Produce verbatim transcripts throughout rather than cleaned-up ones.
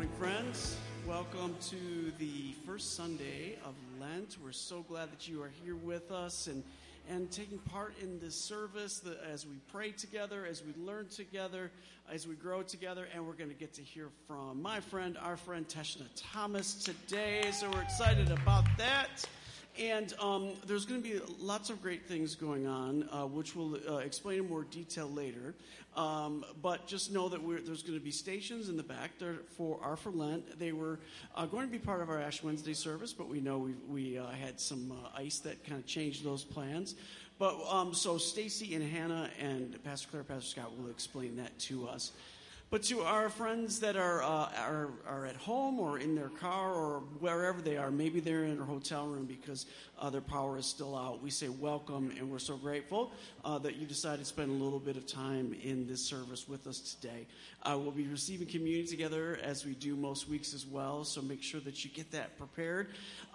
morning, friends. Welcome to the first Sunday of Lent. We're so glad that you are here with us and, and taking part in this service the, as we pray together, as we learn together, as we grow together, and we're going to get to hear from my friend, our friend, Teshna Thomas today, so we're excited about that. And um, there's going to be lots of great things going on, uh, which we'll uh, explain in more detail later. Um, but just know that we're, there's going to be stations in the back there for are for Lent. They were uh, going to be part of our Ash Wednesday service, but we know we we uh, had some uh, ice that kind of changed those plans. But um, so Stacy and Hannah and Pastor Claire, Pastor Scott will explain that to us. But to our friends that are, uh, are are at home or in their car or wherever they are, maybe they're in a hotel room because uh, their power is still out, we say welcome, and we're so grateful uh, that you decided to spend a little bit of time in this service with us today. Uh, we'll be receiving communion together as we do most weeks as well, so make sure that you get that prepared.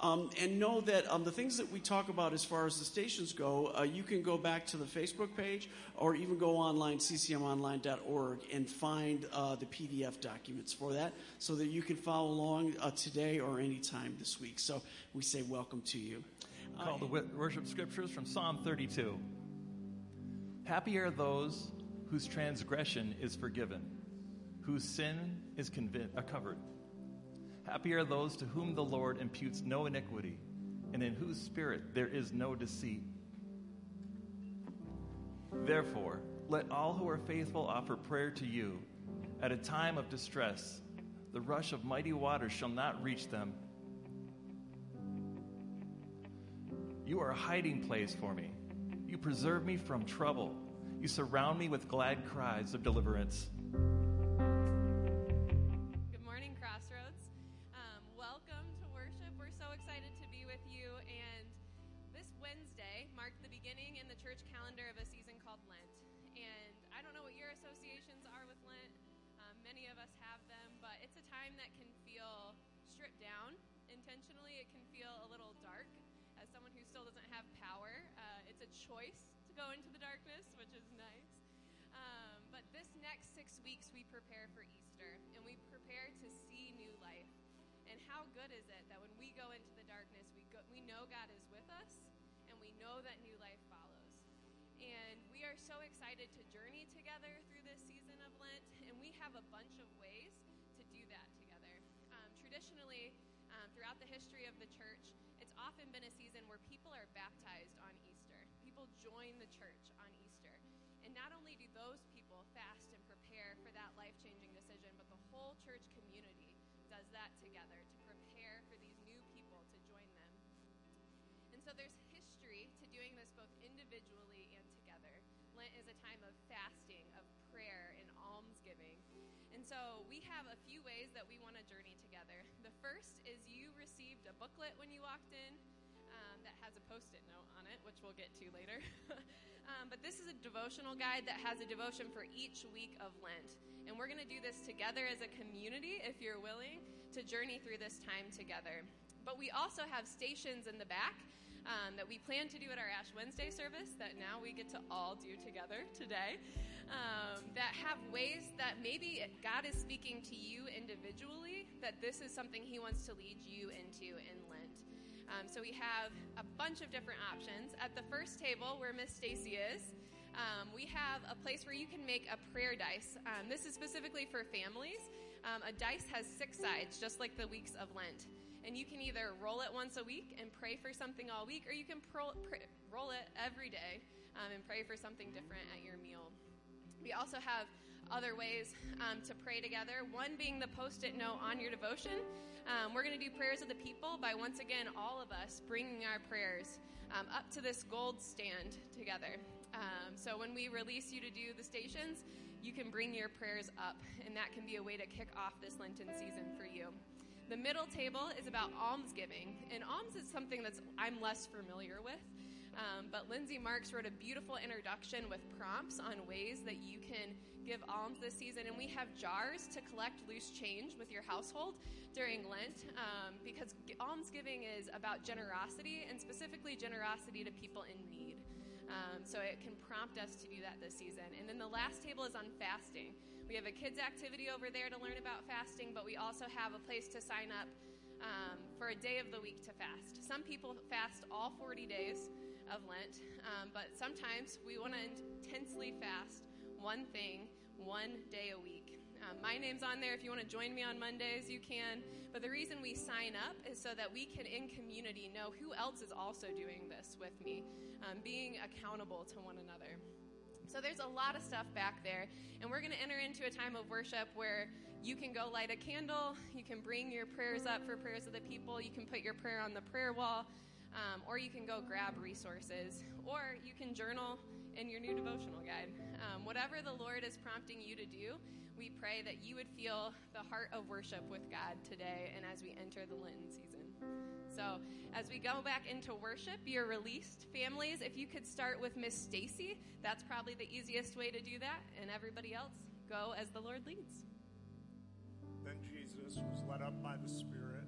Um, and know that um, the things that we talk about as far as the stations go, uh, you can go back to the Facebook page or even go online, c c m online dot org, and find Uh, the P D F documents for that so that you can follow along uh, today or any time this week. So we say welcome to you. Uh, Call the worship scriptures from Psalm thirty-two. Happy are those whose transgression is forgiven, whose sin is convi- uh, covered. Happy are those to whom the Lord imputes no iniquity, and in whose spirit there is no deceit. Therefore, let all who are faithful offer prayer to you. At a time of distress, the rush of mighty waters shall not reach them. You are a hiding place for me. You preserve me from trouble. You surround me with glad cries of deliverance. Good morning, Crossroads. Um, welcome to worship. We're so excited to be with you. And this Wednesday marked the beginning in the church calendar of a season called Lent. And I don't know what your associations are with Lent. Many of us have them, but it's a time that can feel stripped down intentionally. It can feel a little dark. As someone who still doesn't have power, uh, it's a choice to go into the darkness, which is nice. Um, but this next six weeks, we prepare for Easter, and we prepare to see new life. And how good is it that when we go into the darkness, we go, we know God is with us, and we know that new life follows. And we are so excited to journey together through this season of Lent, and we have a bunch of ways to do that together. Um, traditionally, um, throughout the history of the church, it's often been a season where people are baptized on Easter. People join the church on Easter. And not only do those people fast and prepare for that life-changing decision, but the whole church community does that together to prepare for these new people to join them. And so there's history to doing this both individually and together. Lent is a time of fasting, of prayer, and almsgiving. And so we have a few ways that we want to journey together. The first is you received a booklet when you walked in um, that has a Post-it note on it, which we'll get to later. um, but this is a devotional guide that has a devotion for each week of Lent. And we're going to do this together as a community, if you're willing, to journey through this time together. But we also have stations in the back Um, that we plan to do at our Ash Wednesday service that now we get to all do together today, um, that have ways that maybe God is speaking to you individually, that this is something he wants to lead you into in Lent. Um, so we have a bunch of different options. At the first table where Miss Stacy is, um, we have a place where you can make a prayer dice. Um, this is specifically for families. Um, a dice has six sides, just like the weeks of Lent. And you can either roll it once a week and pray for something all week, or you can pro- pr- roll it every day um, and pray for something different at your meal. We also have other ways um, to pray together, one being the Post-it note on your devotion. Um, we're going to do prayers of the people by, once again, all of us bringing our prayers um, up to this gold stand together. Um, so when we release you to do the stations, you can bring your prayers up, and that can be a way to kick off this Lenten season for you. The middle table is about almsgiving, and alms is something that's I'm less familiar with, um, but Lindsay Marks wrote a beautiful introduction with prompts on ways that you can give alms this season, and we have jars to collect loose change with your household during Lent, um, because almsgiving is about generosity, and specifically generosity to people in need, um, so it can prompt us to do that this season. And then the last table is on fasting, We have a kids activity over there to learn about fasting, but we also have a place to sign up um, for a day of the week to fast. Some people fast all forty days of Lent, um, but sometimes we want to intensely fast one thing, one day a week. Um, my name's on there. If you want to join me on Mondays, you can. But the reason we sign up is so that we can, in community, know who else is also doing this with me, um, being accountable to one another. So there's a lot of stuff back there, and we're going to enter into a time of worship where you can go light a candle, you can bring your prayers up for prayers of the people, you can put your prayer on the prayer wall, um, or you can go grab resources, or you can journal in your new devotional guide. Um, whatever the Lord is prompting you to do, we pray that you would feel the heart of worship with God today and as we enter the Lenten season. So as we go back into worship, you're released. Families, if you could start with Miss Stacy, that's probably the easiest way to do that. And everybody else, go as the Lord leads. Then Jesus was led up by the Spirit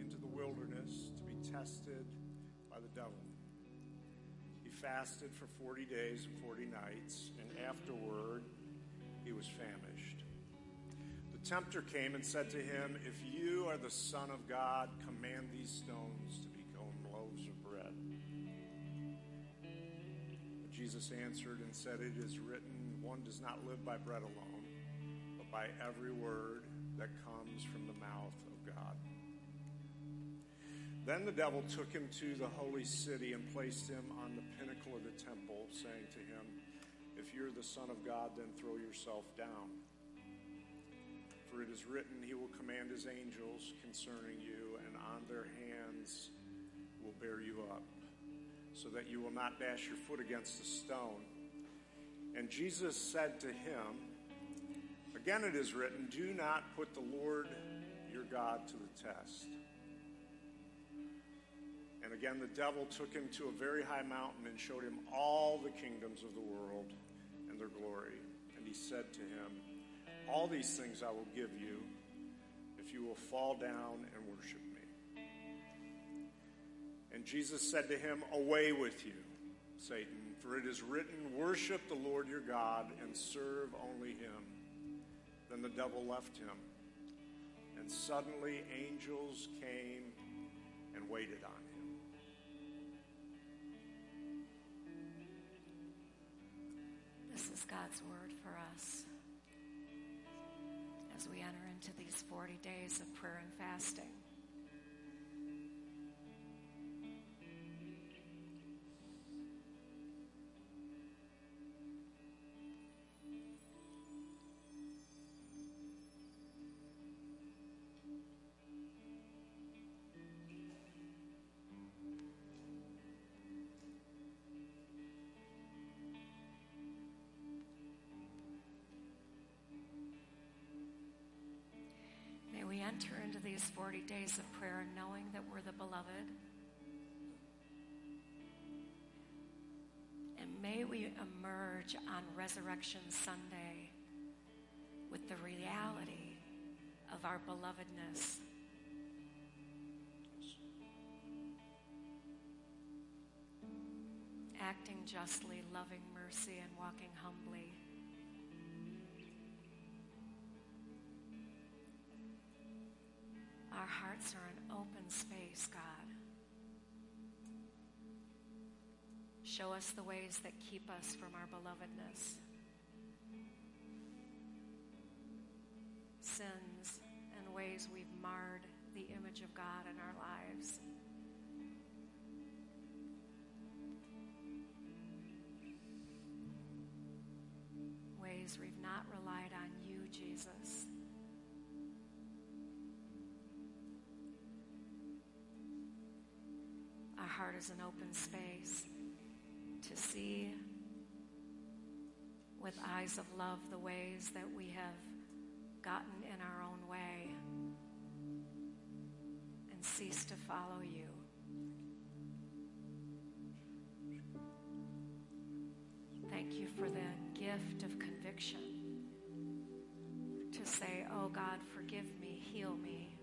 into the wilderness to be tested by the devil. He fasted for forty days and forty nights, and afterward he was famished. The tempter came and said to him, "If you are the Son of God, command these stones to become loaves of bread." But Jesus answered and said, "It is written, one does not live by bread alone, but by every word that comes from the mouth of God." Then the devil took him to the holy city and placed him on the pinnacle of the temple, saying to him, "If you're the Son of God, then throw yourself down. For it is written, he will command his angels concerning you, and on their hands will bear you up, so that you will not dash your foot against a stone." And Jesus said to him, "Again it is written, do not put the Lord your God to the test." And again, the devil took him to a very high mountain and showed him all the kingdoms of the world and their glory. And he said to him, "All these things I will give you if you will fall down and worship me." And Jesus said to him, "Away with you, Satan, for it is written, worship the Lord your God and serve only him." Then the devil left him, and suddenly angels came and waited on him. This is God's word for us as we enter into these forty days of prayer and fasting. Enter into these forty days of prayer knowing that we're the beloved. And may we emerge on Resurrection Sunday with the reality of our belovedness. Acting justly, loving mercy, and walking humbly. Our hearts are an open space, God. Show us the ways that keep us from our belovedness. Sins and ways we've marred the image of God in our lives. Ways we've not relied on you, Jesus. Our heart is an open space to see with eyes of love the ways that we have gotten in our own way and cease to follow you. Thank you for the gift of conviction to say, "Oh God, forgive me, heal me,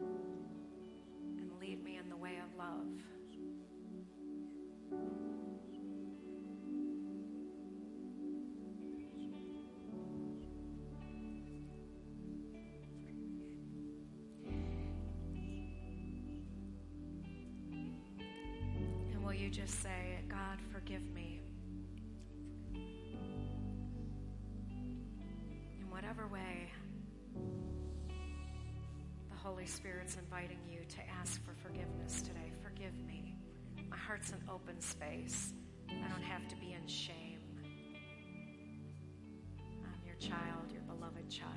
and lead me in the way of love." you just say, God, forgive me. In whatever way, the Holy Spirit's inviting you to ask for forgiveness today. Forgive me. My heart's an open space. I don't have to be in shame. I'm your child, your beloved child.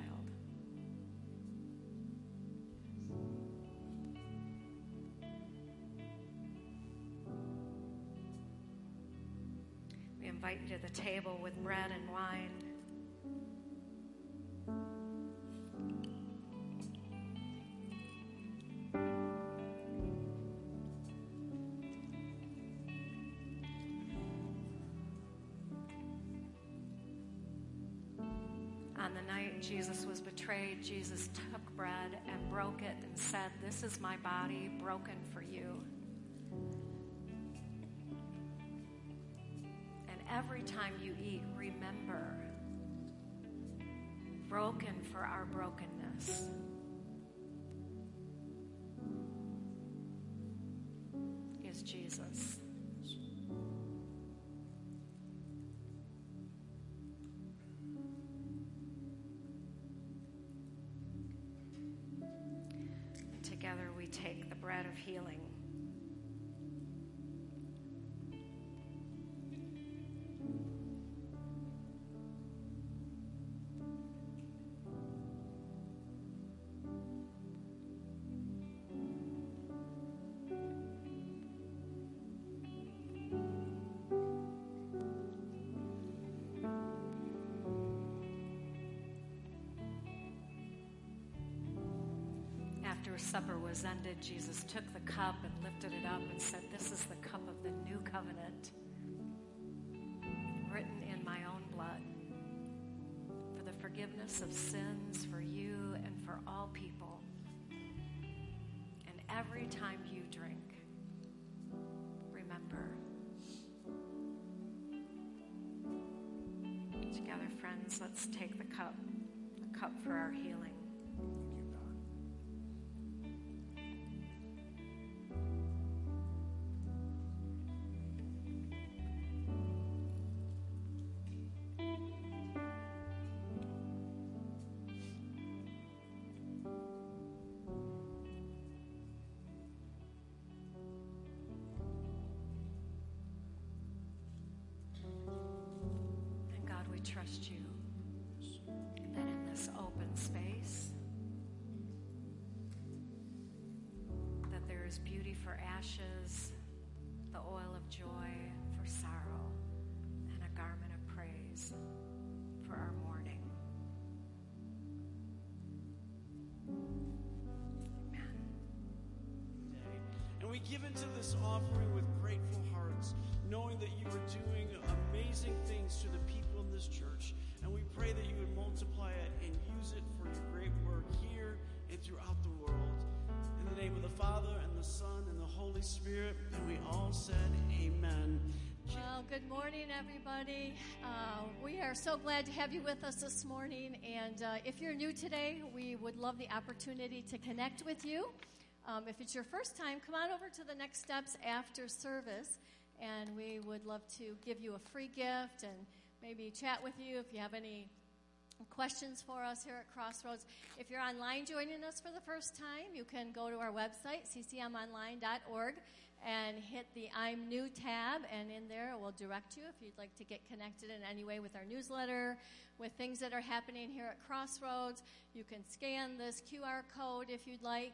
Invite you to the table with bread and wine. On the night Jesus was betrayed, Jesus took bread and broke it and said, "This is my body broken for you." Every time you eat, remember, broken for our brokenness. Is Jesus. And together we take the bread of healing. After supper was ended, Jesus took the cup and lifted it up and said, "This is the cup of the new covenant, written in my own blood, for the forgiveness of sins for you and for all people. And every time you drink, remember." Together, friends, let's take the cup, the cup for our healing. Trust you that in this open space that there is beauty for ashes, the oil of joy for sorrow, and a garment of praise for our mourning. Amen. And we give into this offering with grateful hearts, knowing that you are doing amazing things to the people church, and we pray that you would multiply it and use it for your great work here and throughout the world. In the name of the Father, and the Son, and the Holy Spirit, and we all said amen. Well, good morning, everybody. Uh, we are so glad to have you with us this morning, and uh, if you're new today, we would love the opportunity to connect with you. Um, if it's your first time, come on over to the next steps after service, and we would love to give you a free gift and maybe chat with you if you have any questions for us here at Crossroads. If you're online joining us for the first time, you can go to our website, c c m online dot org, and hit the I'm New tab, and in there it will direct you if you'd like to get connected in any way with our newsletter, with things that are happening here at Crossroads. You can scan this Q R code if you'd like.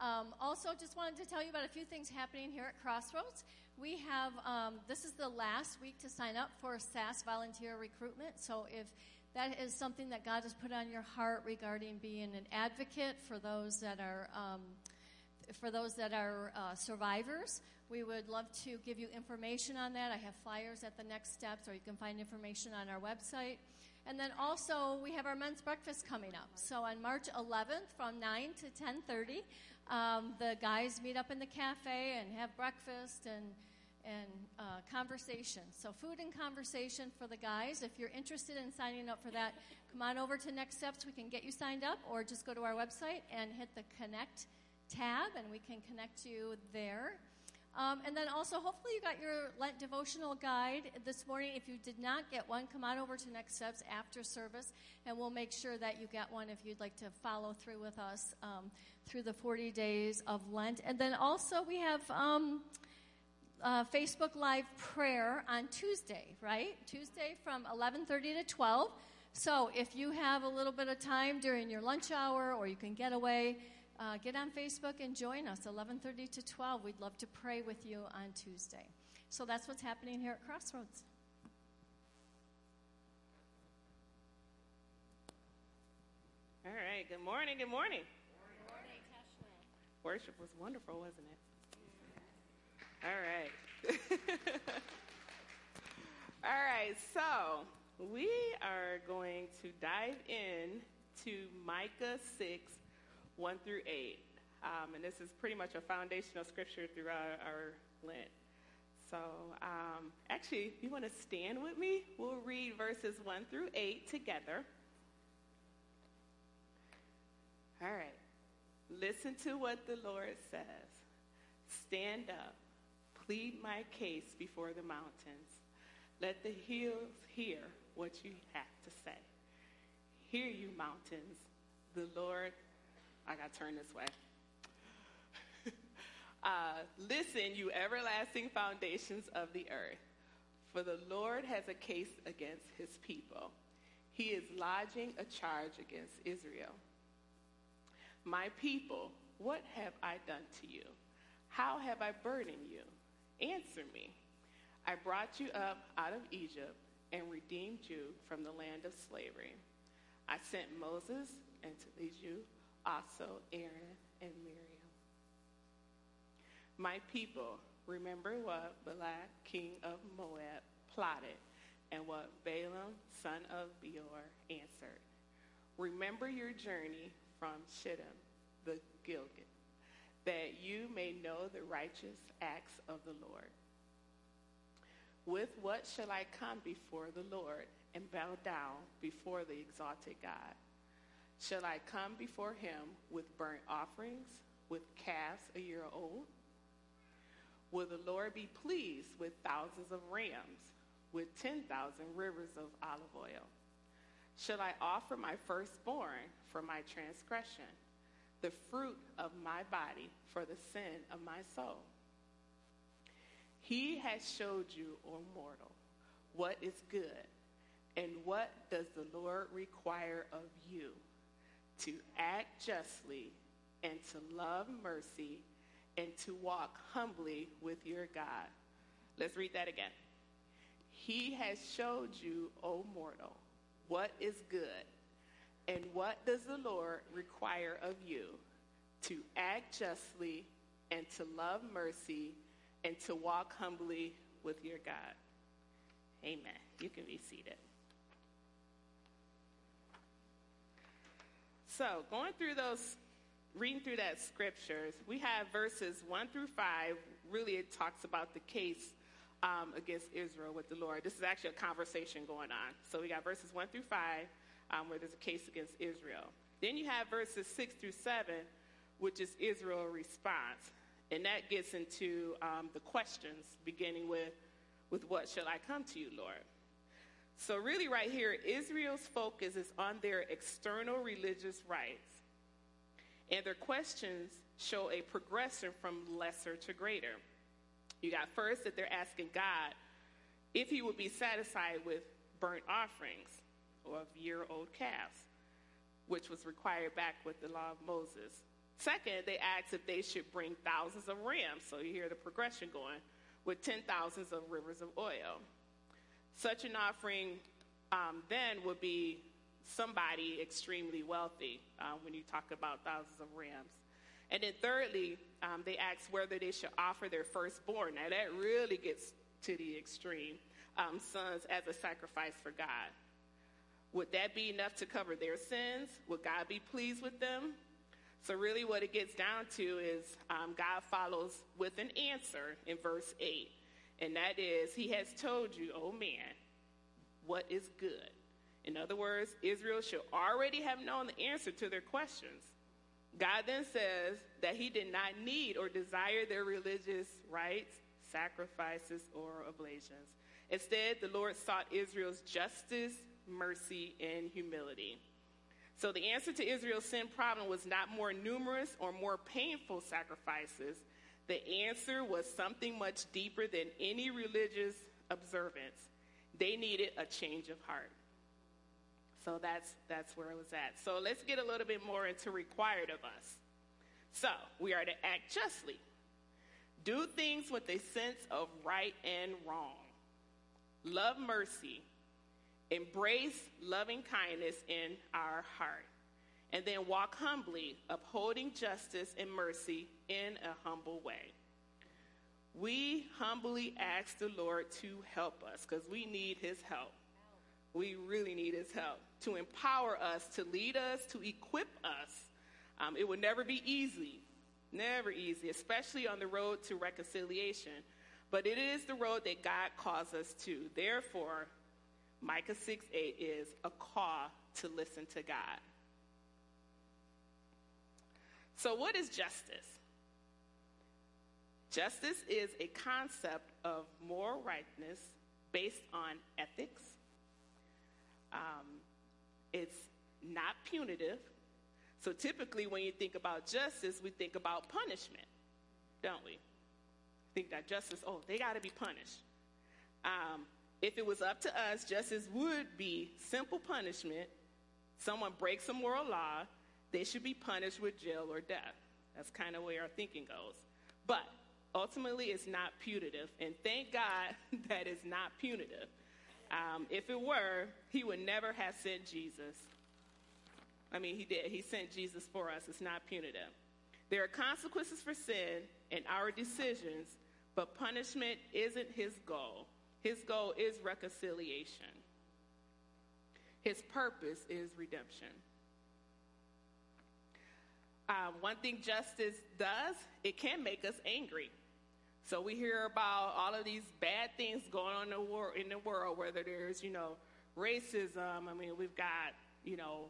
Um, also, just wanted to tell you about a few things happening here at Crossroads. We have, um, this is the last week to sign up for S A S volunteer recruitment, so if that is something that God has put on your heart regarding being an advocate for those that are, um, for those that are uh, survivors, we would love to give you information on that. I have flyers at the next steps, or you can find information on our website. And then also, we have our men's breakfast coming up. So on March eleventh from nine to ten thirty, Um, the guys meet up in the cafe and have breakfast and and uh, conversation. So food and conversation for the guys. If you're interested in signing up for that, come on over to Next Steps. We can get you signed up, or just go to our website and hit the Connect tab, and we can connect you there. Um, and then also, hopefully you got your Lent devotional guide this morning. If you did not get one, come on over to Next Steps after service, and we'll make sure that you get one if you'd like to follow through with us um, through the forty days of Lent. And then also we have um, uh, Facebook Live prayer on Tuesday, right? Tuesday from eleven thirty to twelve. So if you have a little bit of time during your lunch hour, or you can get away, Uh, get on Facebook and join us, eleven thirty to twelve. We'd love to pray with you on Tuesday. So that's what's happening here at Crossroads. All right, good morning, good morning. Good morning, Teshna. Worship was wonderful, wasn't it? Yeah. All right. All right, so we are going to dive in to Micah six, one through eight, um, and this is pretty much a foundational scripture throughout our Lent. So um, actually, if you want to stand with me, we'll read verses one through eight together. All right. Listen to what the Lord says. Stand up. Plead my case before the mountains. Let the hills hear what you have to say. Hear you, mountains. The Lord I got to turn this way. uh, Listen, you everlasting foundations of the earth, for the Lord has a case against his people. He is lodging a charge against Israel. My people, what have I done to you? How have I burdened you? Answer me. I brought you up out of Egypt and redeemed you from the land of slavery. I sent Moses and to lead you also Aaron and Miriam. My people, remember what Balak, king of Moab, plotted, and what Balaam, son of Beor, answered. Remember your journey from Shittim, the Gilgit, that you may know the righteous acts of the Lord. With what shall I come before the Lord and bow down before the exalted God? Shall I come before him with burnt offerings, with calves a year old? Will the Lord be pleased with thousands of rams, with ten thousand rivers of olive oil? Shall I offer my firstborn for my transgression, the fruit of my body for the sin of my soul? He has showed you, O mortal, what is good, and what does the Lord require of you? To act justly, and to love mercy, and to walk humbly with your God. Let's read that again. He has showed you, O mortal, what is good, and what does the Lord require of you? To act justly, and to love mercy, and to walk humbly with your God. Amen. You can be seated. So going through those, reading through that scriptures, we have verses one through five. Really, it talks about the case um, against Israel with the Lord. This is actually a conversation going on. So we got verses one through five, um, where there's a case against Israel. Then you have verses six through seven, which is Israel's response. And that gets into um, the questions, beginning with, with what shall I come to you, Lord? So really right here, Israel's focus is on their external religious rites. And their questions show a progression from lesser to greater. You got first that they're asking God if he would be satisfied with burnt offerings or of year-old calves, which was required back with the law of Moses. Second, they asked if they should bring thousands of rams. So you hear the progression going with ten thousands of rivers of oil. Such an offering um, then would be somebody extremely wealthy uh, when you talk about thousands of rams. And then thirdly, um, they asked whether they should offer their firstborn. Now that really gets to the extreme, um, sons as a sacrifice for God. Would that be enough to cover their sins? Would God be pleased with them? So really what it gets down to is um, God follows with an answer in verse eight. And that is, he has told you, oh man, what is good. In other words, Israel should already have known the answer to their questions. God then says that he did not need or desire their religious rites, sacrifices, or oblations. Instead, the Lord sought Israel's justice, mercy, and humility. So the answer to Israel's sin problem was not more numerous or more painful sacrifices. The answer was something much deeper than any religious observance. They needed a change of heart. So that's that's where it was at. So let's get a little bit more into required of us. So we are to act justly. Do things with a sense of right and wrong. Love mercy. Embrace loving kindness in our heart. And then walk humbly, upholding justice and mercy in a humble way. We humbly ask the Lord to help us because we need his help. We really need his help to empower us, to lead us, to equip us. Um, it will never be easy, never easy, especially on the road to reconciliation. But it is the road that God calls us to. Therefore, Micah six eight is a call to listen to God. So what is justice? Justice is a concept of moral rightness based on ethics. Um, it's not punitive. So typically when you think about justice, we think about punishment, don't we? Think that justice, oh, they got to be punished. Um, if it was up to us, justice would be simple punishment. Someone breaks a moral law, they should be punished with jail or death. That's kind of where our thinking goes. But ultimately, it's not punitive. And thank God that it's not punitive. Um, if it were, he would never have sent Jesus. I mean, he did. He sent Jesus for us. It's not punitive. There are consequences for sin and our decisions, but punishment isn't his goal. His goal is reconciliation. His purpose is redemption. Uh, one thing justice does, it can make us angry. So we hear about all of these bad things going on in the, wor- in the world, whether there's, you know, racism. I mean, we've got, you know,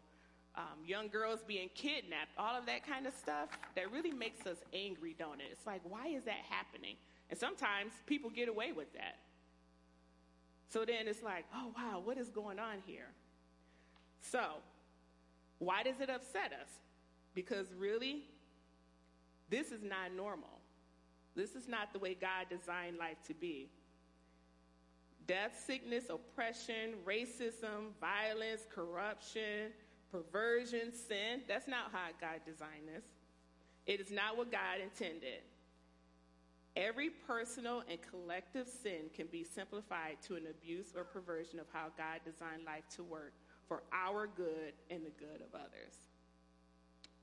um, young girls being kidnapped, all of that kind of stuff. That really makes us angry, don't it? It's like, why is that happening? And sometimes people get away with that. So then it's like, oh, wow, what is going on here? So why does it upset us? Because really, this is not normal. This is not the way God designed life to be. Death, sickness, oppression, racism, violence, corruption, perversion, sin. That's not how God designed this. It is not what God intended. Every personal and collective sin can be simplified to an abuse or perversion of how God designed life to work for our good and the good of others.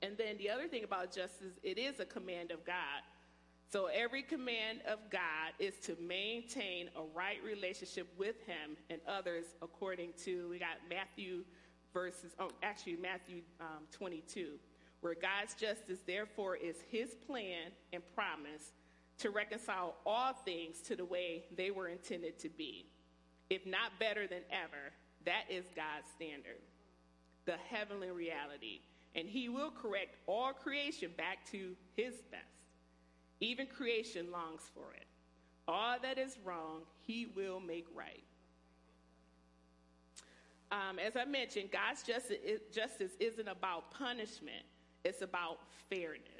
And then the other thing about justice, it is a command of God. So every command of God is to maintain a right relationship with him and others according to, we got Matthew verses, oh, actually Matthew um, twenty-two, where God's justice, therefore, is his plan and promise to reconcile all things to the way they were intended to be. If not better than ever, that is God's standard, the heavenly reality. And he will correct all creation back to his best. Even creation longs for it. All that is wrong, he will make right. Um, as I mentioned, God's justice, justice isn't about punishment. It's about fairness.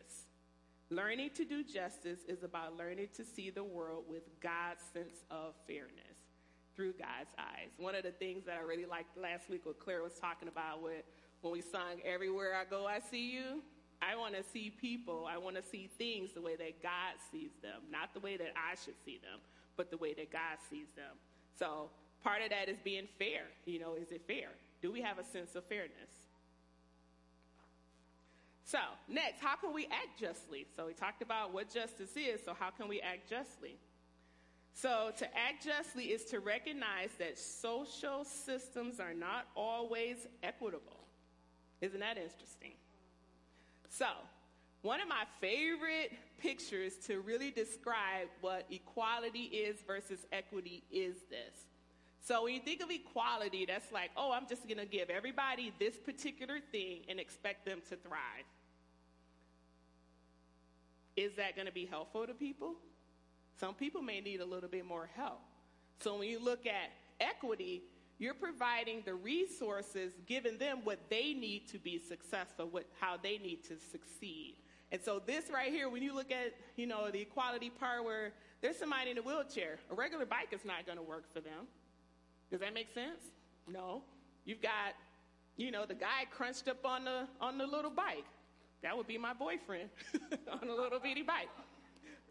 Learning to do justice is about learning to see the world with God's sense of fairness through God's eyes. One of the things that I really liked last week what Claire was talking about with when we sung, "Everywhere I Go, I See You," I want to see people, I want to see things the way that God sees them, not the way that I should see them, but the way that God sees them. So part of that is being fair. You know, is it fair? Do we have a sense of fairness? So next, how can we act justly? So we talked about what justice is, so how can we act justly? So to act justly is to recognize that social systems are not always equitable. Isn't that interesting? So, one of my favorite pictures to really describe what equality is versus equity is this. So, when you think of equality, that's like, oh, I'm just going to give everybody this particular thing and expect them to thrive. Is that going to be helpful to people? Some people may need a little bit more help. So when you look at equity, you're providing the resources, giving them what they need to be successful, what, how they need to succeed. And so this right here, when you look at, you know, the equality part where there's somebody in a wheelchair, a regular bike is not going to work for them. Does that make sense? No. You've got, you know, the guy crunched up on the on the little bike. That would be my boyfriend on a little bitty bike.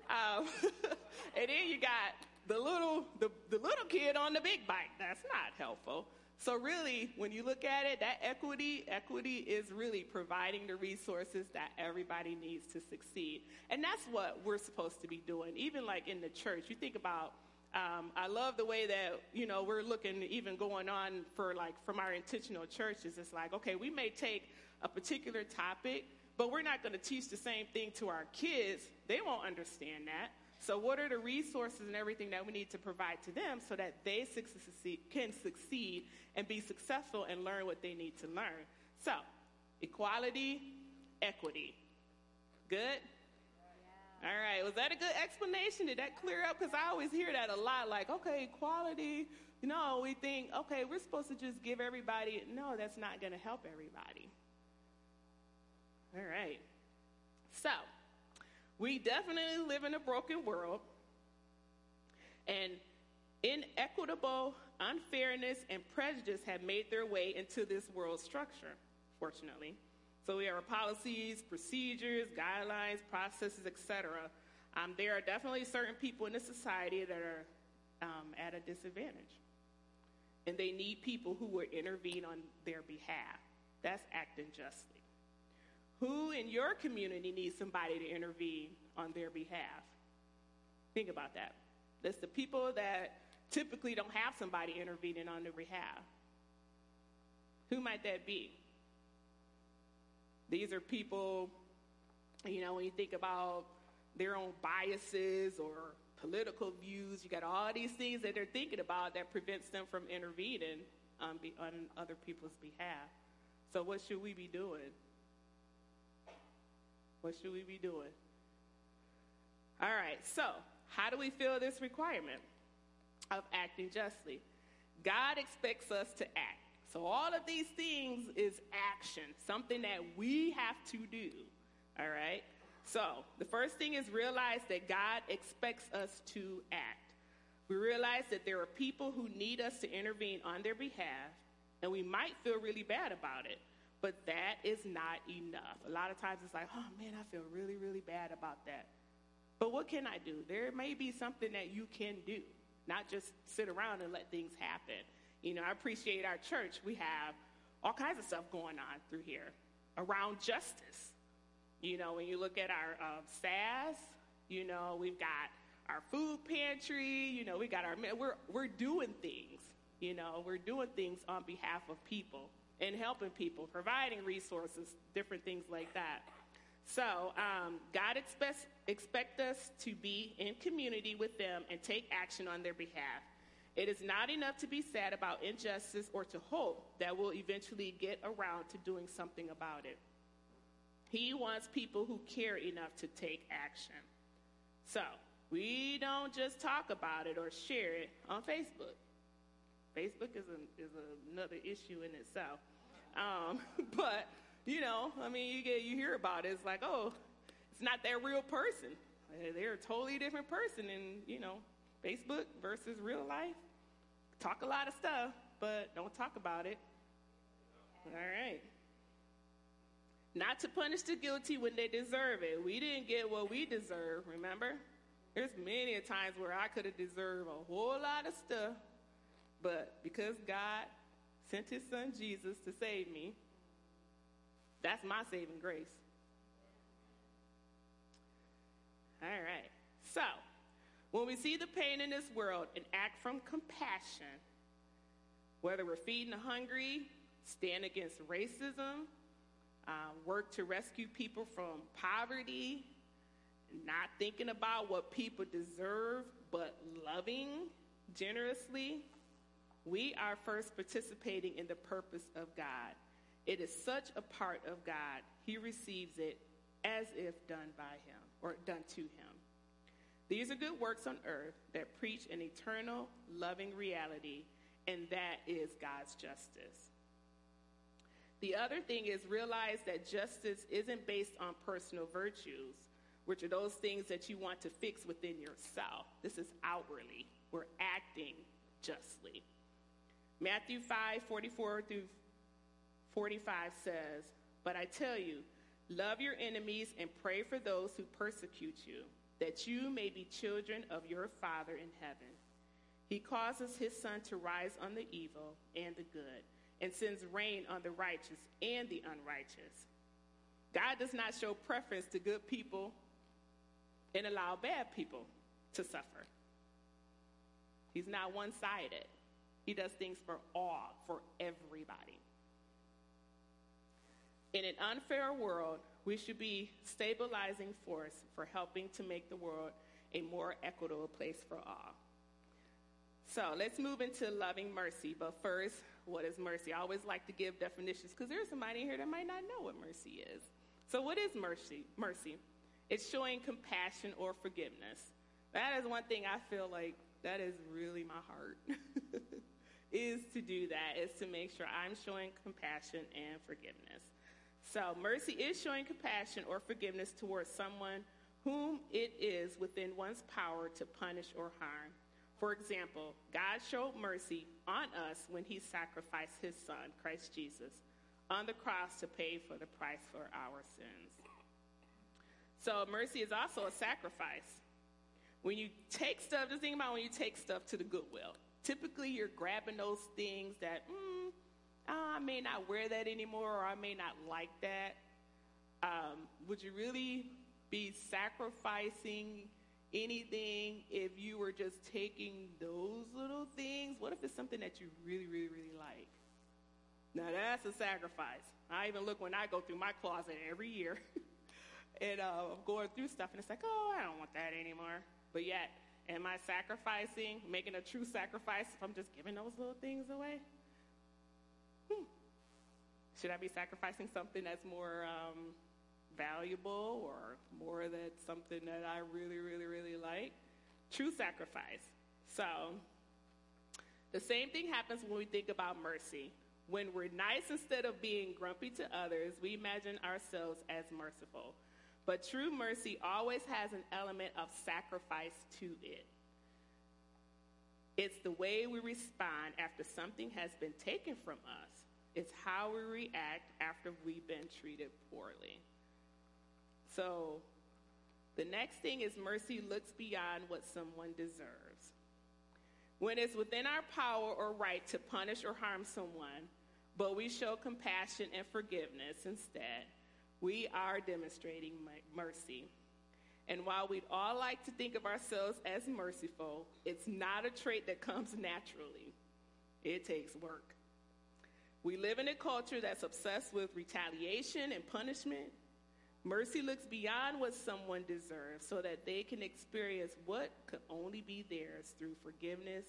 Um, and then you got the little the, the little kid on the big bike. That's not helpful. So really, when you look at it, that equity, equity is really providing the resources that everybody needs to succeed. And that's what we're supposed to be doing. Even like in the church, you think about, um, I love the way that, you know, we're looking even going on for like from our intentional churches. It's like, okay, we may take a particular topic, but we're not going to teach the same thing to our kids. They won't understand that. So what are the resources and everything that we need to provide to them so that they succeed, can succeed and be successful and learn what they need to learn? So, equality, equity. Good? Yeah. All right. Was that a good explanation? Did that clear up? Because I always hear that a lot, like, okay, equality. You know, we think, okay, we're supposed to just give everybody. No, that's not going to help everybody. All right. So, we definitely live in a broken world, and inequitable unfairness and prejudice have made their way into this world structure, fortunately. So we have our policies, procedures, guidelines, processes, et cetera. Um, there are definitely certain people in the society that are um, at a disadvantage, and they need people who will intervene on their behalf. That's acting justly. Who in your community needs somebody to intervene on their behalf? Think about that. That's the people that typically don't have somebody intervening on their behalf. Who might that be? These are people, you know, when you think about their own biases or political views, you got all these things that they're thinking about that prevents them from intervening on, be- on other people's behalf. So what should we be doing? What should we be doing? All right, so how do we fill this requirement of acting justly? God expects us to act. So all of these things is action, something that we have to do, all right? So the first thing is realize that God expects us to act. We realize that there are people who need us to intervene on their behalf, and we might feel really bad about it. But that is not enough. A lot of times it's like, oh, man, I feel really, really bad about that. But what can I do? There may be something that you can do, not just sit around and let things happen. You know, I appreciate our church. We have all kinds of stuff going on through here around justice. You know, when you look at our um, S A S, you know, we've got our food pantry. You know, we got our we're we're doing things. You know, we're doing things on behalf of people. And helping people, providing resources, different things like that. So um, God expects expect us to be in community with them and take action on their behalf. It is not enough to be sad about injustice or to hope that we'll eventually get around to doing something about it. He wants people who care enough to take action. So we don't just talk about it or share it on Facebook. Facebook is, a, is another issue in itself. Um, but, you know, I mean, you get you hear about it. It's like, oh, it's not that real person. They're a totally different person. And, you know, Facebook versus real life. Talk a lot of stuff, but don't talk about it. All right. Not to punish the guilty when they deserve it. We didn't get what we deserve, remember? There's many a times where I could have deserved a whole lot of stuff. But because God sent his son Jesus to save me, that's my saving grace. All right. So when we see the pain in this world and act from compassion, whether we're feeding the hungry, stand against racism, uh, work to rescue people from poverty, not thinking about what people deserve, but loving generously, we are first participating in the purpose of God. It is such a part of God. He receives it as if done by him or done to him. These are good works on earth that preach an eternal, loving reality, and that is God's justice. The other thing is realize that justice isn't based on personal virtues, which are those things that you want to fix within yourself. This is outwardly. We're acting justly. Matthew five forty-four through forty-five says, "But I tell you, love your enemies and pray for those who persecute you, that you may be children of your Father in heaven. He causes his sun to rise on the evil and the good, and sends rain on the righteous and the unrighteous." God does not show preference to good people and allow bad people to suffer. He's not one-sided. He does things for all, for everybody. In an unfair world, we should be stabilizing force for helping to make the world a more equitable place for all. So let's move into loving mercy. But first, what is mercy? I always like to give definitions because there's somebody in here that might not know what mercy is. So what is mercy? Mercy. It's showing compassion or forgiveness. That is one thing I feel like that is really my heart, is to do that, is to make sure I'm showing compassion and forgiveness. So mercy is showing compassion or forgiveness towards someone whom it is within one's power to punish or harm. For example, God showed mercy on us when he sacrificed his son, Christ Jesus, on the cross to pay for the price for our sins. So mercy is also a sacrifice. When you take stuff, just think about when you take stuff to the Goodwill. Typically, you're grabbing those things that, mm, oh, I may not wear that anymore, or I may not like that. Um, would you really be sacrificing anything if you were just taking those little things? What if it's something that you really, really, really like? Now, that's a sacrifice. I even look when I go through my closet every year and uh, I'm going through stuff, and it's like, oh, I don't want that anymore. But yet, am I sacrificing, making a true sacrifice if I'm just giving those little things away? Hmm. Should I be sacrificing something that's more um, valuable, or more that something that I really, really, really like? True sacrifice. So the same thing happens when we think about mercy. When we're nice instead of being grumpy to others, we imagine ourselves as merciful. But true mercy always has an element of sacrifice to it. It's the way we respond after something has been taken from us. It's how we react after we've been treated poorly. So the next thing is mercy looks beyond what someone deserves. When it's within our power or right to punish or harm someone, but we show compassion and forgiveness instead, we are demonstrating mercy. And while we'd all like to think of ourselves as merciful, it's not a trait that comes naturally. It takes work. We live in a culture that's obsessed with retaliation and punishment. Mercy looks beyond what someone deserves so that they can experience what could only be theirs through forgiveness,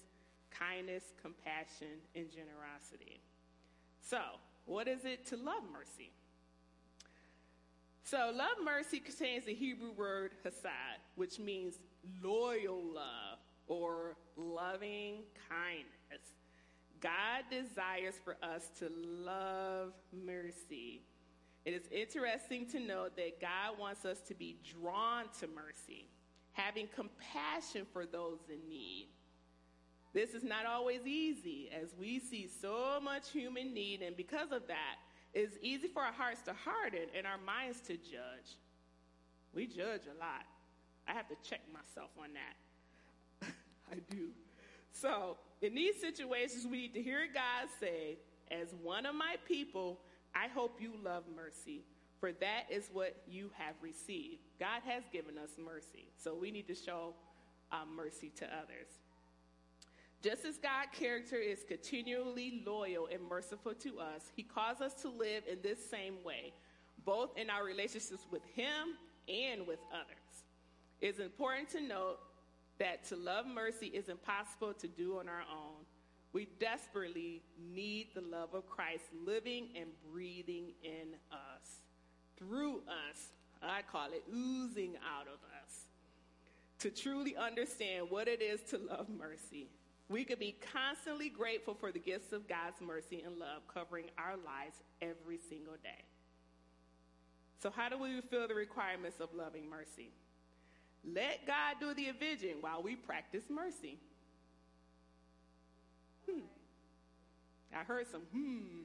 kindness, compassion, and generosity. So, what is it to love mercy? So love mercy contains the Hebrew word hesed, which means loyal love or loving kindness. God desires for us to love mercy. It is interesting to note that God wants us to be drawn to mercy, having compassion for those in need. This is not always easy, as we see so much human need, and because of that, it's easy for our hearts to harden and our minds to judge. We judge a lot. I have to check myself on that. I do. So in these situations, we need to hear God say, "As one of my people, I hope you love mercy, for that is what you have received." God has given us mercy, so we need to show um, mercy to others. Just as God's character is continually loyal and merciful to us, he calls us to live in this same way, both in our relationships with him and with others. It's important to note that to love mercy is impossible to do on our own. We desperately need the love of Christ living and breathing in us, through us. I call it, oozing out of us to truly understand what it is to love mercy. We could be constantly grateful for the gifts of God's mercy and love covering our lives every single day. So how do we fulfill the requirements of loving mercy? Let God do the avenging while we practice mercy. Hmm. I heard some hmms.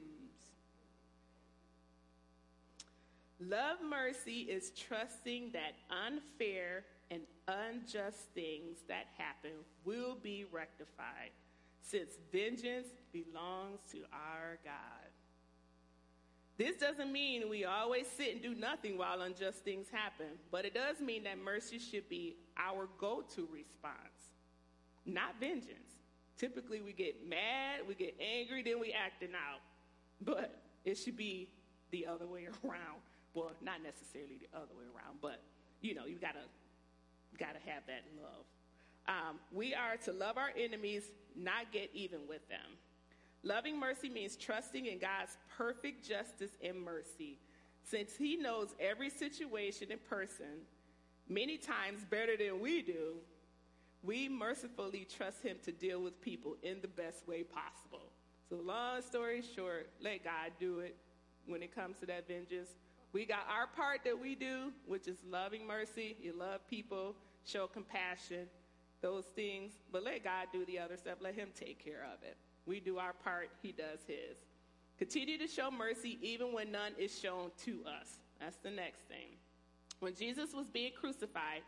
Love mercy is trusting that unfair and unjust things that happen will be rectified, since vengeance belongs to our God. This doesn't mean we always sit and do nothing while unjust things happen, but it does mean that mercy should be our go-to response, not vengeance. Typically, we get mad, we get angry, then we acting out. But it should be the other way around. Well, not necessarily the other way around, but, you know, you gotta, gotta have that love. Um, we are to love our enemies, not get even with them. Loving mercy means trusting in God's perfect justice and mercy, since he knows every situation and person many times better than we do. We mercifully trust him to deal with people in the best way possible. So long story short, let God do it when it comes to that vengeance. We got our part that we do, which is loving mercy. You love people, show compassion, those things. But let God do the other stuff. Let him take care of it. We do our part. He does his. Continue to show mercy even when none is shown to us. That's the next thing. When Jesus was being crucified,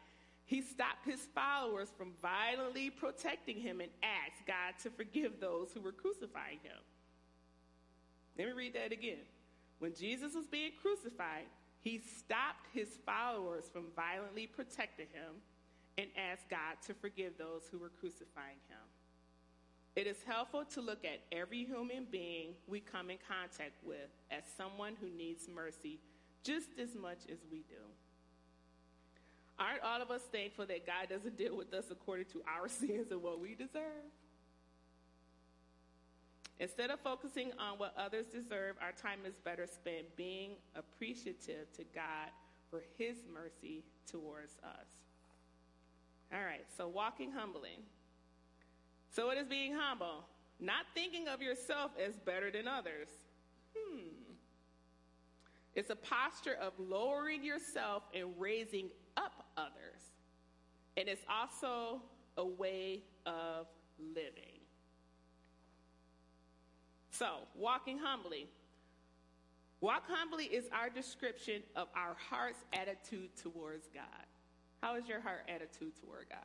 he stopped his followers from violently protecting him and asked God to forgive those who were crucifying him. Let me read that again. When Jesus was being crucified, he stopped his followers from violently protecting him and asked God to forgive those who were crucifying him. It is helpful to look at every human being we come in contact with as someone who needs mercy just as much as we do. Aren't all of us thankful that God doesn't deal with us according to our sins and what we deserve? Instead of focusing on what others deserve, our time is better spent being appreciative to God for his mercy towards us. All right, so walking humbly. So it is being humble, not thinking of yourself as better than others. Hmm. It's a posture of lowering yourself and raising up others. And it's also a way of living. So, walking humbly. Walk humbly is our description of our heart's attitude towards God. How is your heart attitude toward God?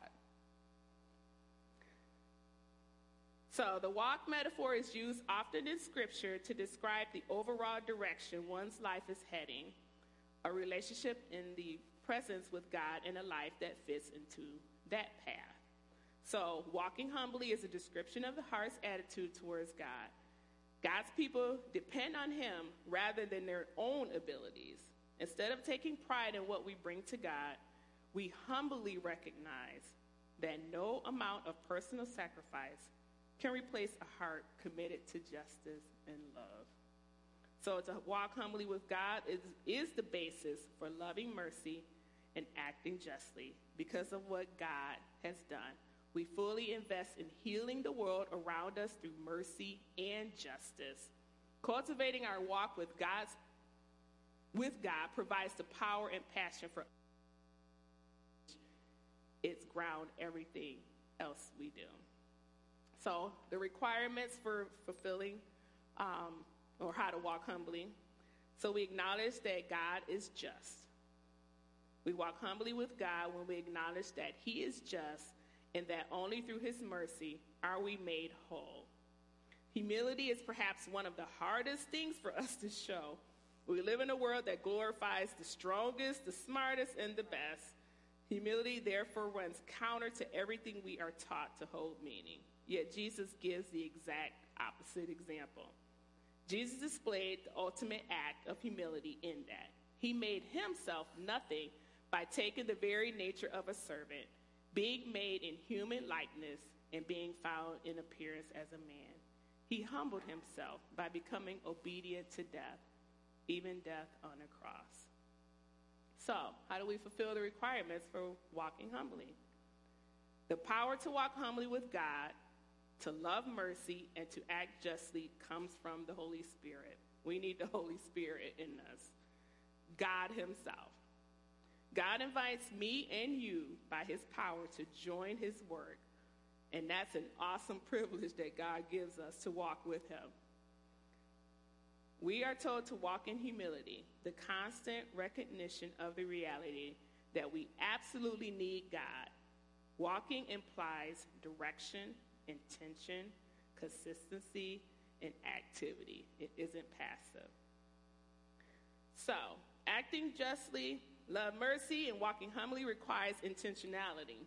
So, the walk metaphor is used often in Scripture to describe the overall direction one's life is heading, a relationship in the presence with God, and a life that fits into that path. So, walking humbly is a description of the heart's attitude towards God. God's people depend on him rather than their own abilities. Instead of taking pride in what we bring to God, we humbly recognize that no amount of personal sacrifice can replace a heart committed to justice and love. So to walk humbly with God is, is the basis for loving mercy and acting justly. Because of what God has done, we fully invest in healing the world around us through mercy and justice. Cultivating our walk with God's, with God provides the power and passion for us. It's ground everything else we do. So the requirements for fulfilling um, or how to walk humbly. So we acknowledge that God is just. We walk humbly with God when we acknowledge that he is just and that only through his mercy are we made whole. Humility is perhaps one of the hardest things for us to show. We live in a world that glorifies the strongest, the smartest, and the best. Humility, therefore, runs counter to everything we are taught to hold meaning. Yet Jesus gives the exact opposite example. Jesus displayed the ultimate act of humility in that he made himself nothing by taking the very nature of a servant, being made in human likeness, and being found in appearance as a man. He humbled himself by becoming obedient to death, even death on a cross. So, how do we fulfill the requirements for walking humbly? The power to walk humbly with God, to love mercy, and to act justly comes from the Holy Spirit. We need the Holy Spirit in us. God himself. God invites me and you by his power to join his work. And that's an awesome privilege that God gives us to walk with him. We are told to walk in humility, the constant recognition of the reality that we absolutely need God. Walking implies direction, intention, consistency, and activity. It isn't passive. So, acting justly, love mercy, and walking humbly requires intentionality.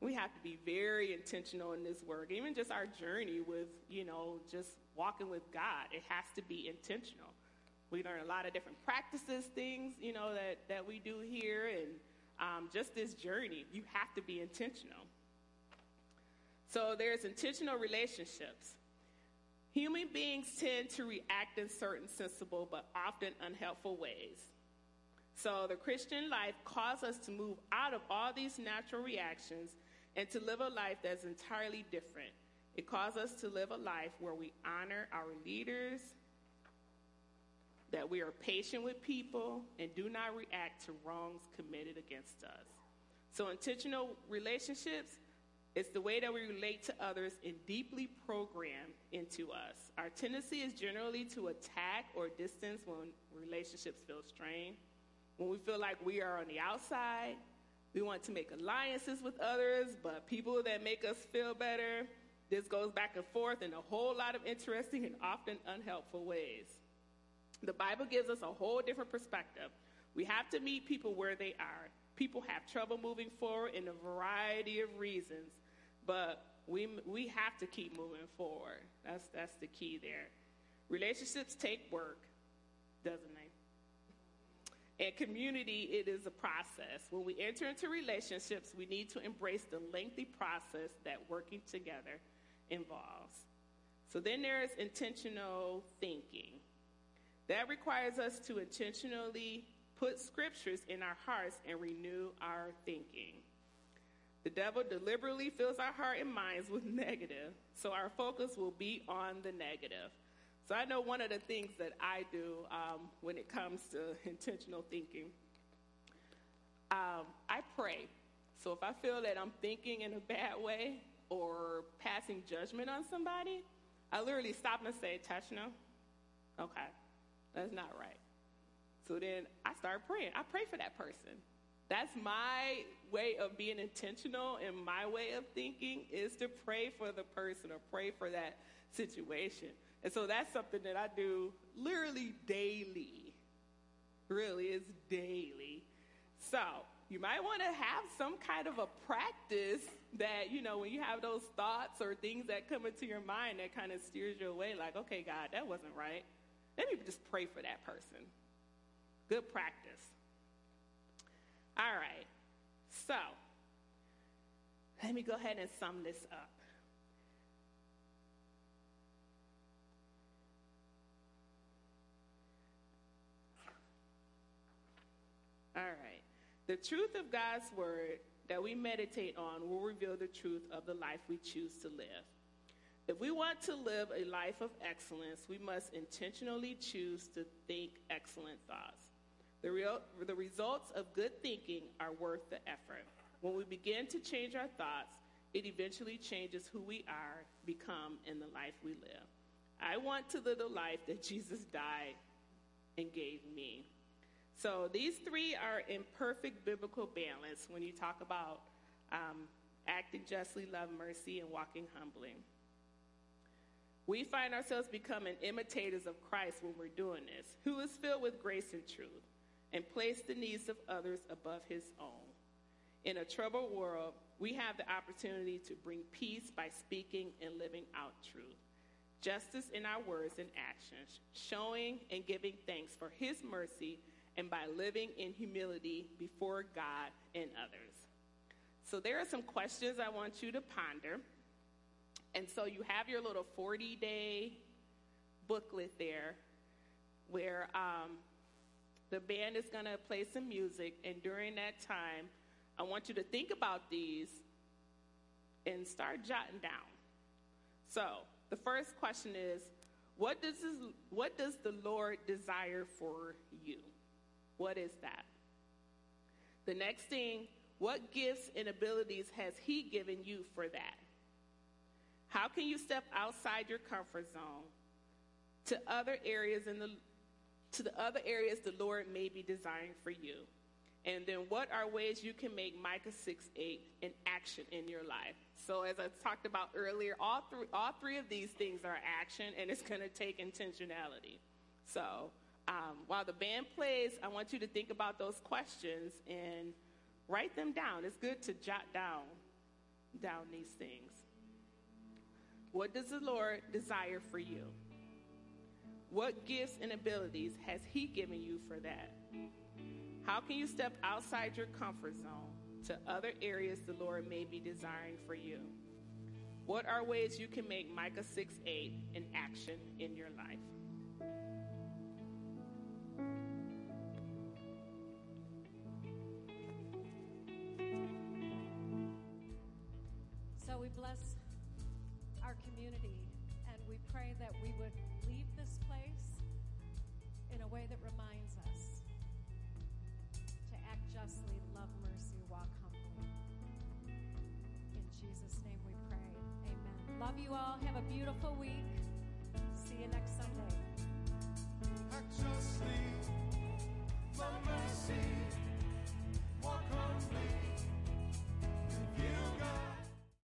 We have to be very intentional in this work. Even just our journey with, you know, just walking with God, it has to be intentional. We learn a lot of different practices, things, you know, that, that we do here. And um, just this journey, you have to be intentional. So there's intentional relationships. Human beings tend to react in certain sensible but often unhelpful ways. So the Christian life calls us to move out of all these natural reactions and to live a life that's entirely different. It calls us to live a life where we honor our leaders, that we are patient with people, and do not react to wrongs committed against us. So intentional relationships is the way that we relate to others and deeply programmed into us. Our tendency is generally to attack or distance when relationships feel strained. When we feel like we are on the outside, we want to make alliances with others, but people that make us feel better. This goes back and forth in a whole lot of interesting and often unhelpful ways. The Bible gives us a whole different perspective. We have to meet people where they are. People have trouble moving forward in a variety of reasons, but we we have to keep moving forward. That's that's the key there. Relationships take work, doesn't they? And community, it is a process. When we enter into relationships, we need to embrace the lengthy process that working together involves. So then there is intentional thinking. That requires us to intentionally put scriptures in our hearts and renew our thinking. The devil deliberately fills our heart and minds with negative, so our focus will be on the negative. So I know one of the things that I do um, when it comes to intentional thinking, um, I pray. So if I feel that I'm thinking in a bad way or passing judgment on somebody, I literally stop and say, Teshna, okay, that's not right. So then I start praying. I pray for that person. That's my way of being intentional, and my way of thinking is to pray for the person or pray for that situation. And so that's something that I do literally daily. Really, it's daily. So you might want to have some kind of a practice that, you know, when you have those thoughts or things that come into your mind that kind of steers you away, like, okay, God, that wasn't right. Let me just pray for that person. Good practice. All right. So let me go ahead and sum this up. All right. The truth of God's word that we meditate on will reveal the truth of the life we choose to live. If we want to live a life of excellence, we must intentionally choose to think excellent thoughts. The, real, the results of good thinking are worth the effort. When we begin to change our thoughts, it eventually changes who we are, become, and the life we live. I want to live the life that Jesus died and gave me. So these three are in perfect biblical balance when you talk about um, acting justly, love mercy, and walking humbly. We find ourselves becoming imitators of Christ when we're doing this, who is filled with grace and truth, and placed the needs of others above his own. In a troubled world, we have the opportunity to bring peace by speaking and living out truth. Justice in our words and actions, showing and giving thanks for his mercy, and by living in humility before God and others. So there are some questions I want you to ponder. And so you have your little forty-day booklet there where um, The band is going to play some music, and during that time, I want you to think about these and start jotting down. So the first question is, what does this, what does the Lord desire for you? What is that? The next thing, what gifts and abilities has He given you for that? How can you step outside your comfort zone to other areas in the to the other areas the Lord may be desiring for you? And then what are ways you can make Micah six eight an action in your life? So as I talked about earlier, all three, all three of these things are action, and it's going to take intentionality. So um, while the band plays, I want you to think about those questions and write them down. It's good to jot down, down these things. What does the Lord desire for you? What gifts and abilities has He given you for that? How can you step outside your comfort zone to other areas the Lord may be desiring for you? What are ways you can make Micah six eight an action in your life? So we bless our community, and we pray that we would leave this place in a way that reminds us justly, love mercy, walk humbly. In Jesus' name we pray. Amen. Love you all. Have a beautiful week. See you next Sunday. Act justly, love mercy.